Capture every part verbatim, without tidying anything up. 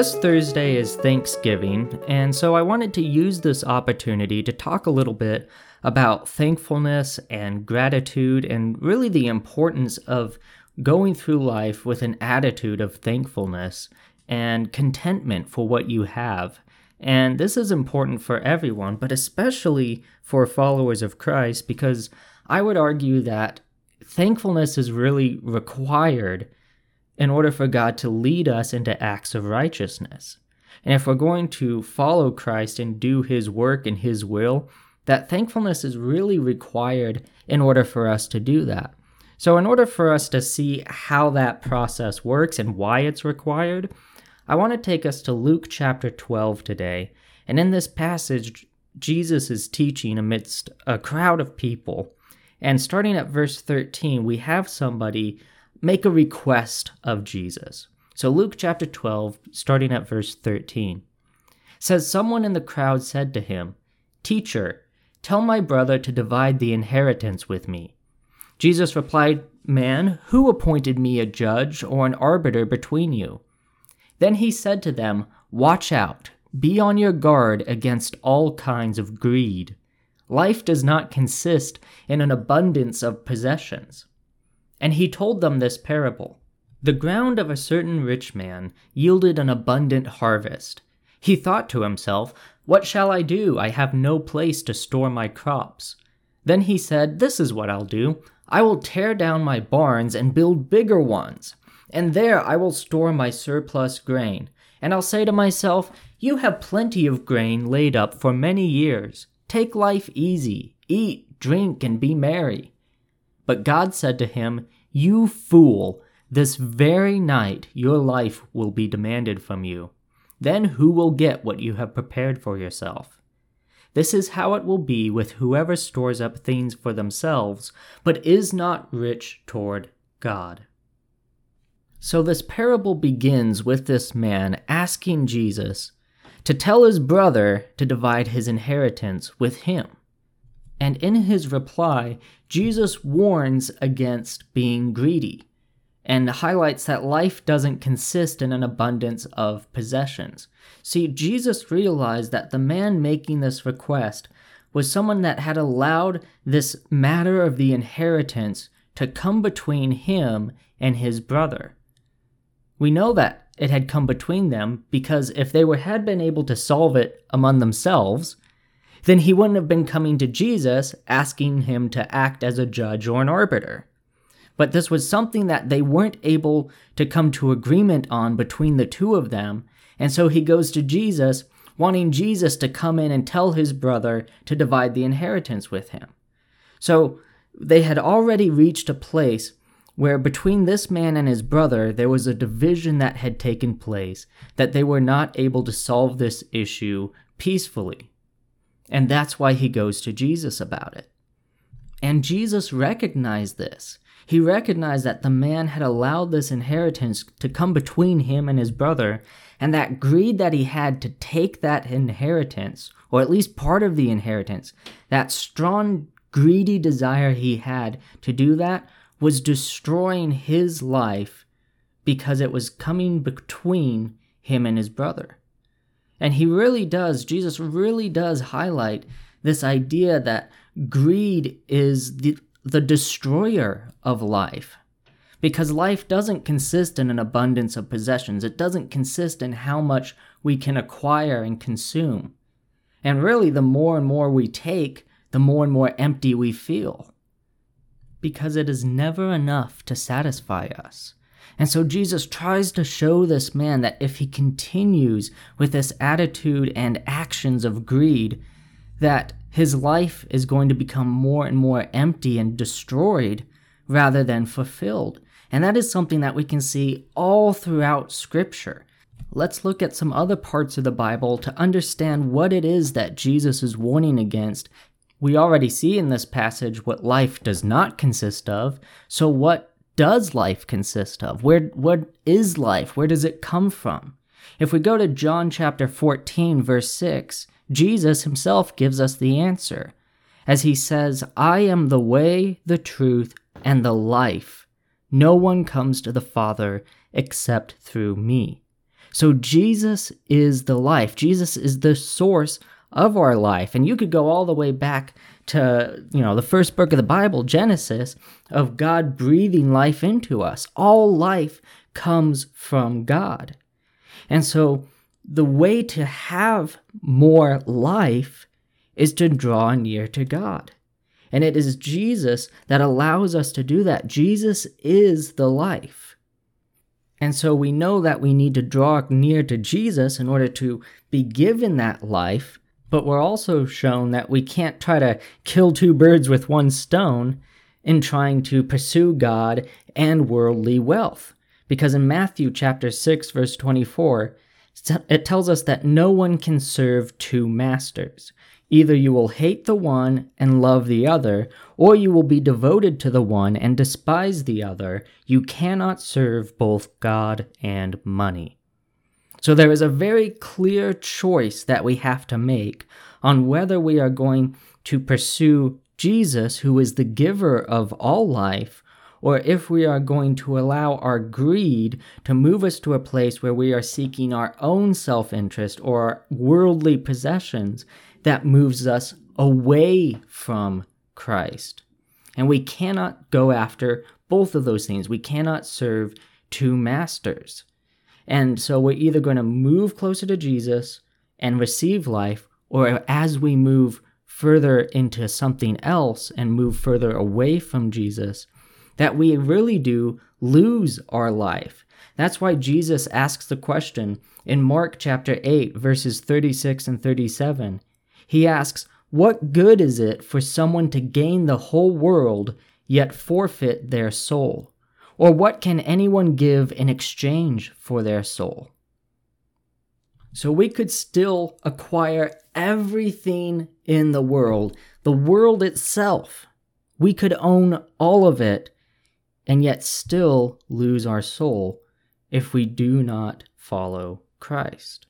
This Thursday is Thanksgiving, and so I wanted to use this opportunity to talk a little bit about thankfulness and gratitude and really the importance of going through life with an attitude of thankfulness and contentment for what you have. And this is important for everyone, but especially for followers of Christ, because I would argue that thankfulness is really required in order for God to lead us into acts of righteousness. And if we're going to follow Christ and do His work and His will, that thankfulness is really required in order for us to do that. So in order for us to see how that process works and why it's required, I want to take us to Luke chapter twelve today. And in this passage, Jesus is teaching amidst a crowd of people. And starting at verse thirteen, we have somebody make a request of Jesus. So Luke chapter twelve, starting at verse thirteen, says, "Someone in the crowd said to him, 'Teacher, tell my brother to divide the inheritance with me.' Jesus replied, 'Man, who appointed me a judge or an arbiter between you?' Then he said to them, 'Watch out, be on your guard against all kinds of greed. Life does not consist in an abundance of possessions.' And he told them this parable. 'The ground of a certain rich man yielded an abundant harvest. He thought to himself, "What shall I do? I have no place to store my crops." Then he said, "This is what I'll do. I will tear down my barns and build bigger ones, and there I will store my surplus grain. And I'll say to myself, "You have plenty of grain laid up for many years. Take life easy, eat, drink, and be merry." But God said to him, "You fool, this very night your life will be demanded from you. Then who will get what you have prepared for yourself? This is how it will be with whoever stores up things for themselves, but is not rich toward God." So this parable begins with this man asking Jesus to tell his brother to divide his inheritance with him. And in his reply, Jesus warns against being greedy and highlights that life doesn't consist in an abundance of possessions. See, Jesus realized that the man making this request was someone that had allowed this matter of the inheritance to come between him and his brother. We know that it had come between them because if they were, had been able to solve it among themselves, then he wouldn't have been coming to Jesus asking him to act as a judge or an arbiter. But this was something that they weren't able to come to agreement on between the two of them, and so he goes to Jesus, wanting Jesus to come in and tell his brother to divide the inheritance with him. So they had already reached a place where between this man and his brother, there was a division that had taken place, that they were not able to solve this issue peacefully. And that's why he goes to Jesus about it. And Jesus recognized this. He recognized that the man had allowed this inheritance to come between him and his brother, and that greed that he had to take that inheritance, or at least part of the inheritance, that strong, greedy desire he had to do that, was destroying his life because it was coming between him and his brother. And he really does, Jesus really does highlight this idea that greed is the, the destroyer of life, because life doesn't consist in an abundance of possessions. It doesn't consist in how much we can acquire and consume. And really, the more and more we take, the more and more empty we feel, because it is never enough to satisfy us. And so Jesus tries to show this man that if he continues with this attitude and actions of greed, that his life is going to become more and more empty and destroyed rather than fulfilled. And that is something that we can see all throughout Scripture. Let's look at some other parts of the Bible to understand what it is that Jesus is warning against. We already see in this passage what life does not consist of, so what does life consist of? Where, what is life? Where does it come from? If we go to John chapter fourteen, verse six, Jesus himself gives us the answer, as he says, "I am the way, the truth, and the life. No one comes to the Father except through me." So Jesus is the life. Jesus is the source of our life. And you could go all the way back to, you know, the first book of the Bible, Genesis, of God breathing life into us. All life comes from God. And so the way to have more life is to draw near to God. And it is Jesus that allows us to do that. Jesus is the life. And so we know that we need to draw near to Jesus in order to be given that life, but we're also shown that we can't try to kill two birds with one stone in trying to pursue God and worldly wealth. Because in Matthew chapter six, verse twenty-four, it tells us that no one can serve two masters. Either you will hate the one and love the other, or you will be devoted to the one and despise the other. You cannot serve both God and money. So there is a very clear choice that we have to make on whether we are going to pursue Jesus, who is the giver of all life, or if we are going to allow our greed to move us to a place where we are seeking our own self-interest or our worldly possessions that moves us away from Christ. And we cannot go after both of those things. We cannot serve two masters. And so we're either going to move closer to Jesus and receive life, or as we move further into something else and move further away from Jesus, that we really do lose our life. That's why Jesus asks the question in Mark chapter eight, verses thirty-six and thirty-seven. He asks, "What good is it for someone to gain the whole world, yet forfeit their soul? Or what can anyone give in exchange for their soul?" So we could still acquire everything in the world, the world itself. We could own all of it, and yet still lose our soul if we do not follow Christ.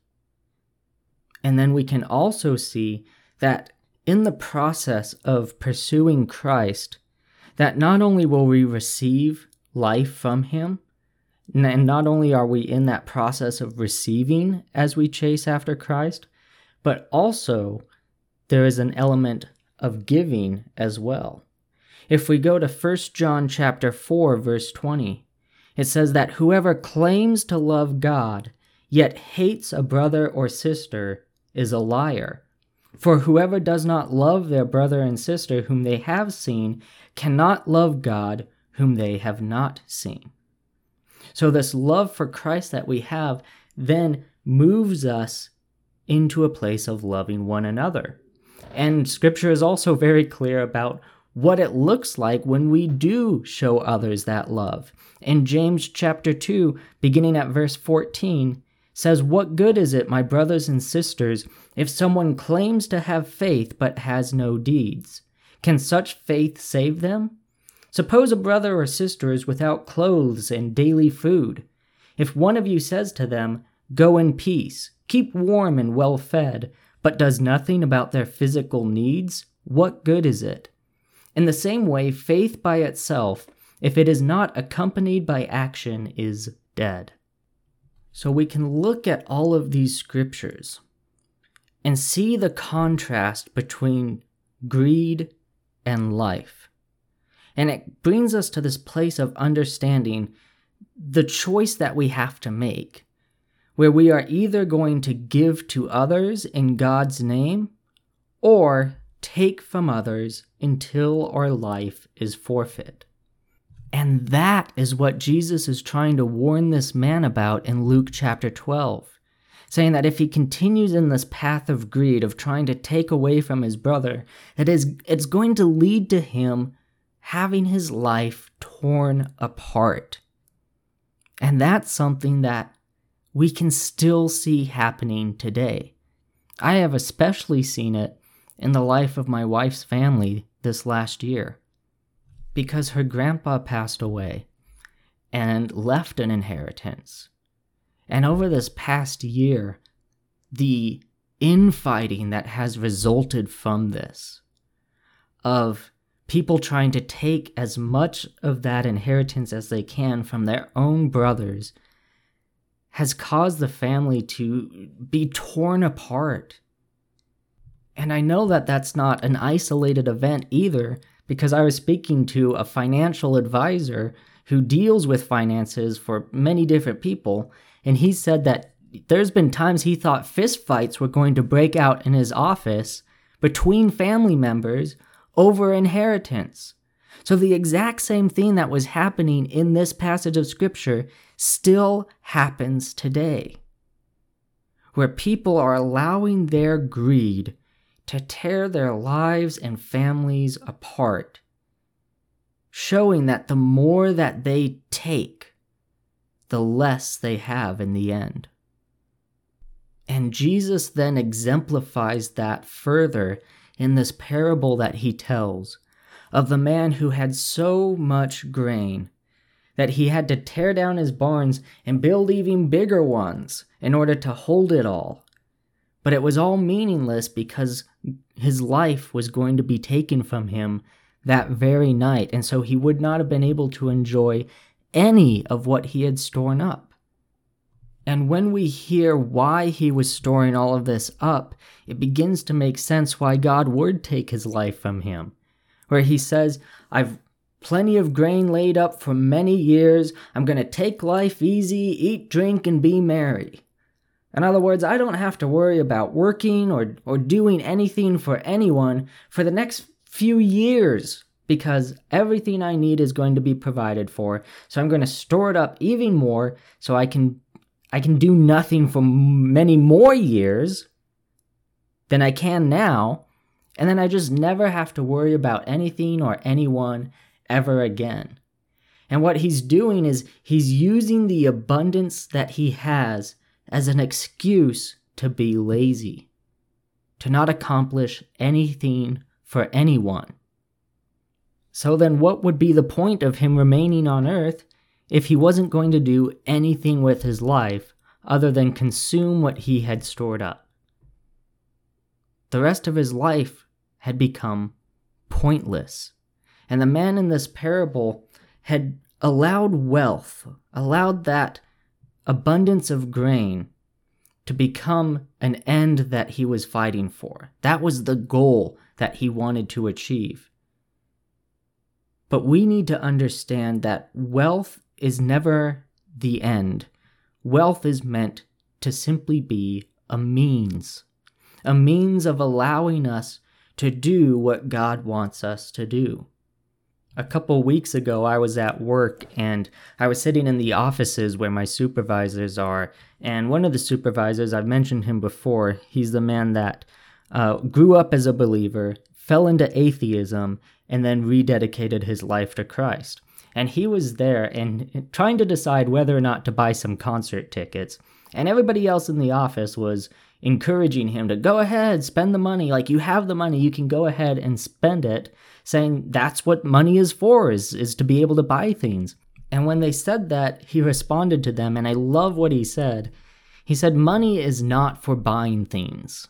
And then we can also see that in the process of pursuing Christ, that not only will we receive life from him, and not only are we in that process of receiving as we chase after Christ, but also there is an element of giving as well. If we go to First John chapter four, verse twenty, it says that whoever claims to love God, yet hates a brother or sister, is a liar. For whoever does not love their brother and sister whom they have seen, cannot love God whom they have not seen. So this love for Christ that we have then moves us into a place of loving one another. And Scripture is also very clear about what it looks like when we do show others that love. In James chapter two, beginning at verse fourteen, says, "What good is it, my brothers and sisters, if someone claims to have faith but has no deeds? Can such faith save them? Suppose a brother or sister is without clothes and daily food. If one of you says to them, 'Go in peace, keep warm and well fed,' but does nothing about their physical needs, what good is it? In the same way, faith by itself, if it is not accompanied by action, is dead." So we can look at all of these scriptures and see the contrast between greed and life. And it brings us to this place of understanding the choice that we have to make, where we are either going to give to others in God's name or take from others until our life is forfeit. And that is what Jesus is trying to warn this man about in Luke chapter twelve, saying that if he continues in this path of greed, of trying to take away from his brother, that is, it's going to lead to him having his life torn apart. And that's something that we can still see happening today. I have especially seen it in the life of my wife's family this last year, because her grandpa passed away and left an inheritance. And over this past year, the infighting that has resulted from this, of people trying to take as much of that inheritance as they can from their own brothers, has caused the family to be torn apart. And I know that that's not an isolated event either, because I was speaking to a financial advisor who deals with finances for many different people, and he said that there's been times he thought fistfights were going to break out in his office between family members over inheritance. So the exact same thing that was happening in this passage of Scripture still happens today, where people are allowing their greed to tear their lives and families apart, showing that the more that they take, the less they have in the end. And Jesus then exemplifies that further in this parable that he tells of the man who had so much grain that he had to tear down his barns and build even bigger ones in order to hold it all. But it was all meaningless because his life was going to be taken from him that very night, and so he would not have been able to enjoy any of what he had stored up. And when we hear why he was storing all of this up, it begins to make sense why God would take his life from him, where he says, I've plenty of grain laid up for many years, I'm going to take life easy, eat, drink, and be merry. In other words, I don't have to worry about working or, or doing anything for anyone for the next few years because everything I need is going to be provided for. So I'm going to store it up even more so I can I can do nothing for many more years than I can now. And then I just never have to worry about anything or anyone ever again. And what he's doing is he's using the abundance that he has as an excuse to be lazy, to not accomplish anything for anyone. So then what would be the point of him remaining on earth if he wasn't going to do anything with his life other than consume what he had stored up? The rest of his life had become pointless. And the man in this parable had allowed wealth, allowed that abundance of grain to become an end that he was fighting for. That was the goal that he wanted to achieve. But we need to understand that wealth is never the end. Wealth is meant to simply be a means, a means of allowing us to do what God wants us to do. A couple weeks ago, I was at work and I was sitting in the offices where my supervisors are. And one of the supervisors, I've mentioned him before, he's the man that uh, grew up as a believer, fell into atheism, and then rededicated his life to Christ. And he was there and trying to decide whether or not to buy some concert tickets. And everybody else in the office was encouraging him to go ahead, spend the money. Like, you have the money, you can go ahead and spend it, saying that's what money is for, is, is to be able to buy things. And when they said that, he responded to them, and I love what he said. He said, money is not for buying things.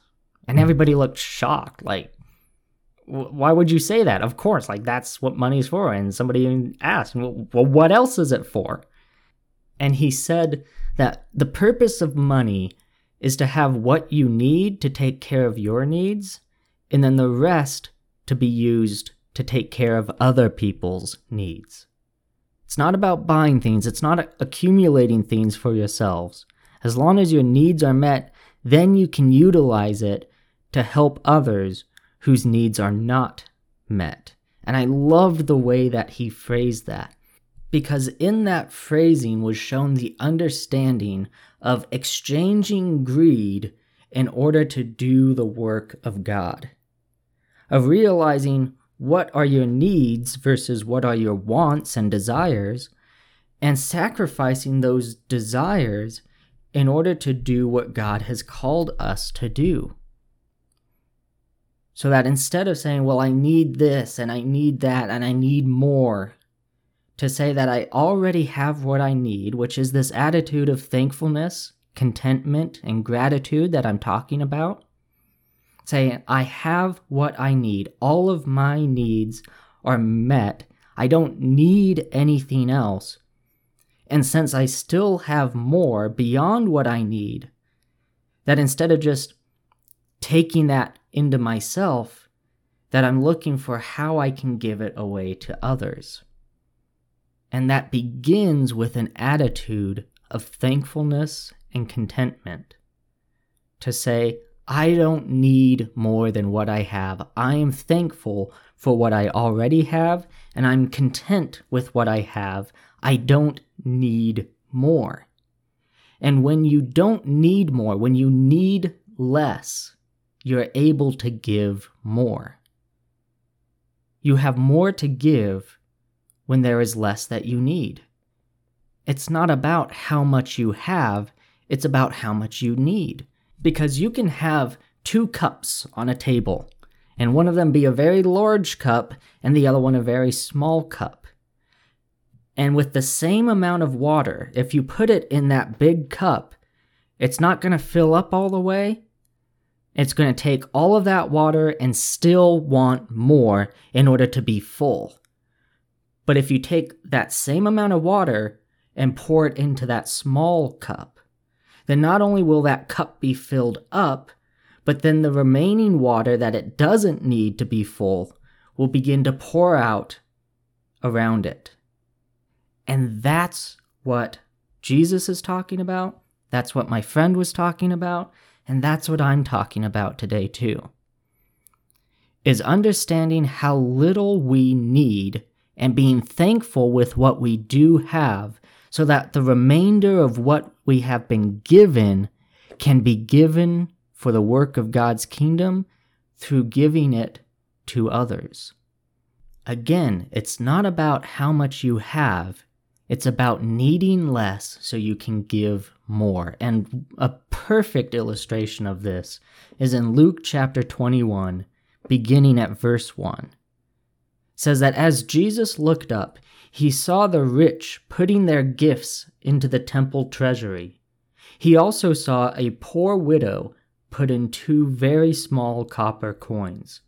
And everybody looked shocked, like, why would you say that? Of course, like, that's what money is for. And somebody even asked, well, what else is it for? And he said that the purpose of money is to have what you need to take care of your needs, and then the rest to be used to take care of other people's needs. It's not about buying things. It's not accumulating things for yourselves. As long as your needs are met, then you can utilize it to help others whose needs are not met. And I loved the way that he phrased that, because in that phrasing was shown the understanding of exchanging greed in order to do the work of God, of realizing what are your needs versus what are your wants and desires, and sacrificing those desires in order to do what God has called us to do. So that instead of saying, well, I need this and I need that and I need more, to say that I already have what I need, which is this attitude of thankfulness, contentment, and gratitude that I'm talking about. Saying, I have what I need. All of my needs are met. I don't need anything else. and since I still have more beyond what I need, that instead of just taking that into myself, that I'm looking for how I can give it away to others. And that begins with an attitude of thankfulness and contentment. To say, I don't need more than what I have. I am thankful for what I already have, and I'm content with what I have. I don't need more. And when you don't need more, when you need less, you're able to give more. You have more to give when there is less that you need. It's not about how much you have, it's about how much you need. Because you can have two cups on a table, and one of them be a very large cup, and the other one a very small cup. And with the same amount of water, if you put it in that big cup, it's not going to fill up all the way. It's going to take all of that water and still want more in order to be full. But if you take that same amount of water and pour it into that small cup, then not only will that cup be filled up, but then the remaining water that it doesn't need to be full will begin to pour out around it. And that's what Jesus is talking about, that's what my friend was talking about, and that's what I'm talking about today too, is understanding how little we need and being thankful with what we do have, so that the remainder of what we have been given can be given for the work of God's kingdom through giving it to others. Again, it's not about how much you have, it's about needing less so you can give more. And a perfect illustration of this is in Luke chapter twenty-one, beginning at verse one. Says that as Jesus looked up, he saw the rich putting their gifts into the temple treasury. He also saw a poor widow put in two very small copper coins.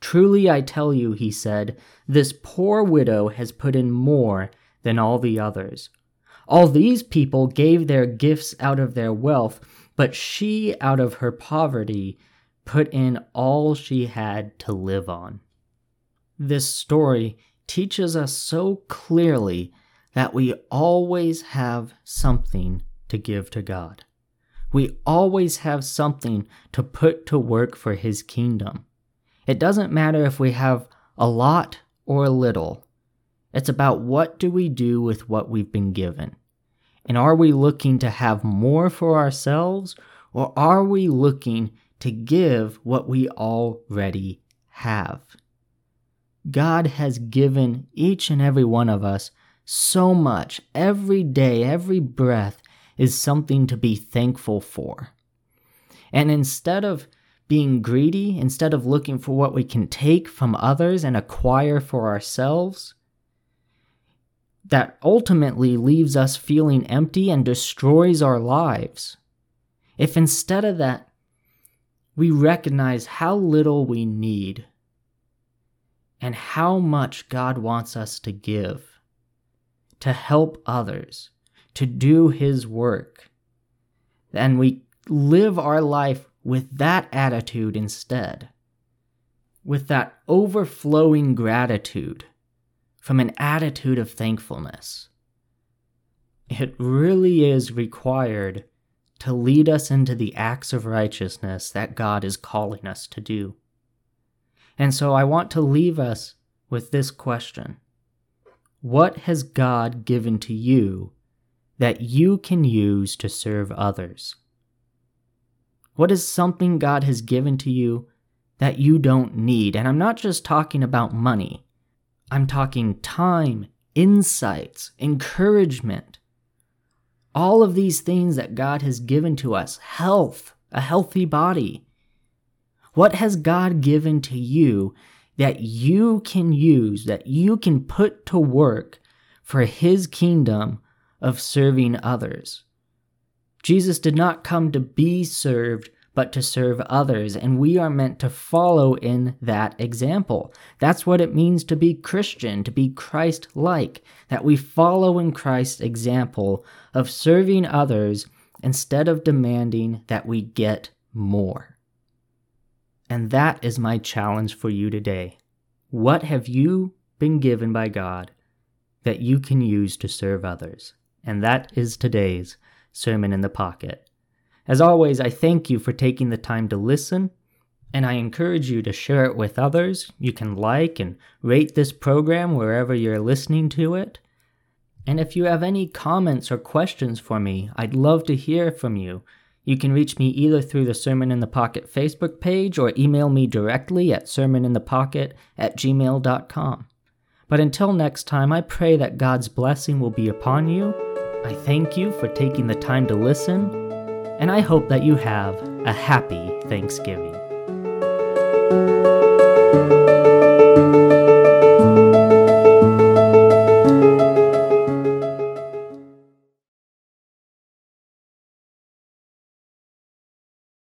Truly I tell you, he said, this poor widow has put in more than all the others. All these people gave their gifts out of their wealth, but she, out of her poverty, put in all she had to live on. This story teaches us so clearly that we always have something to give to God. We always have something to put to work for His kingdom. It doesn't matter if we have a lot or a little. It's about what do we do with what we've been given. And are we looking to have more for ourselves, or are we looking to give what we already have? God has given each and every one of us so much. Every day, every breath is something to be thankful for. And instead of being greedy, instead of looking for what we can take from others and acquire for ourselves, that ultimately leaves us feeling empty and destroys our lives. If instead of that, we recognize how little we need and how much God wants us to give, to help others, to do His work. And we live our life with that attitude instead, with that overflowing gratitude from an attitude of thankfulness. It really is required to lead us into the acts of righteousness that God is calling us to do. And so I want to leave us with this question. What has God given to you that you can use to serve others? What is something God has given to you that you don't need? And I'm not just talking about money. I'm talking time, insights, encouragement. All of these things that God has given to us. Health, a healthy body. What has God given to you that you can use, that you can put to work for His kingdom of serving others? Jesus did not come to be served, but to serve others, and we are meant to follow in that example. That's what it means to be Christian, to be Christ-like, that we follow in Christ's example of serving others instead of demanding that we get more. And that is my challenge for you today. What have you been given by God that you can use to serve others? And that is today's Sermon in the Pocket. As always, I thank you for taking the time to listen, and I encourage you to share it with others. You can like and rate this program wherever you're listening to it. And if you have any comments or questions for me, I'd love to hear from you. You can reach me either through the Sermon in the Pocket Facebook page or email me directly at sermoninthepocket at gmail dot com. But until next time, I pray that God's blessing will be upon you. I thank you for taking the time to listen, and I hope that you have a happy Thanksgiving.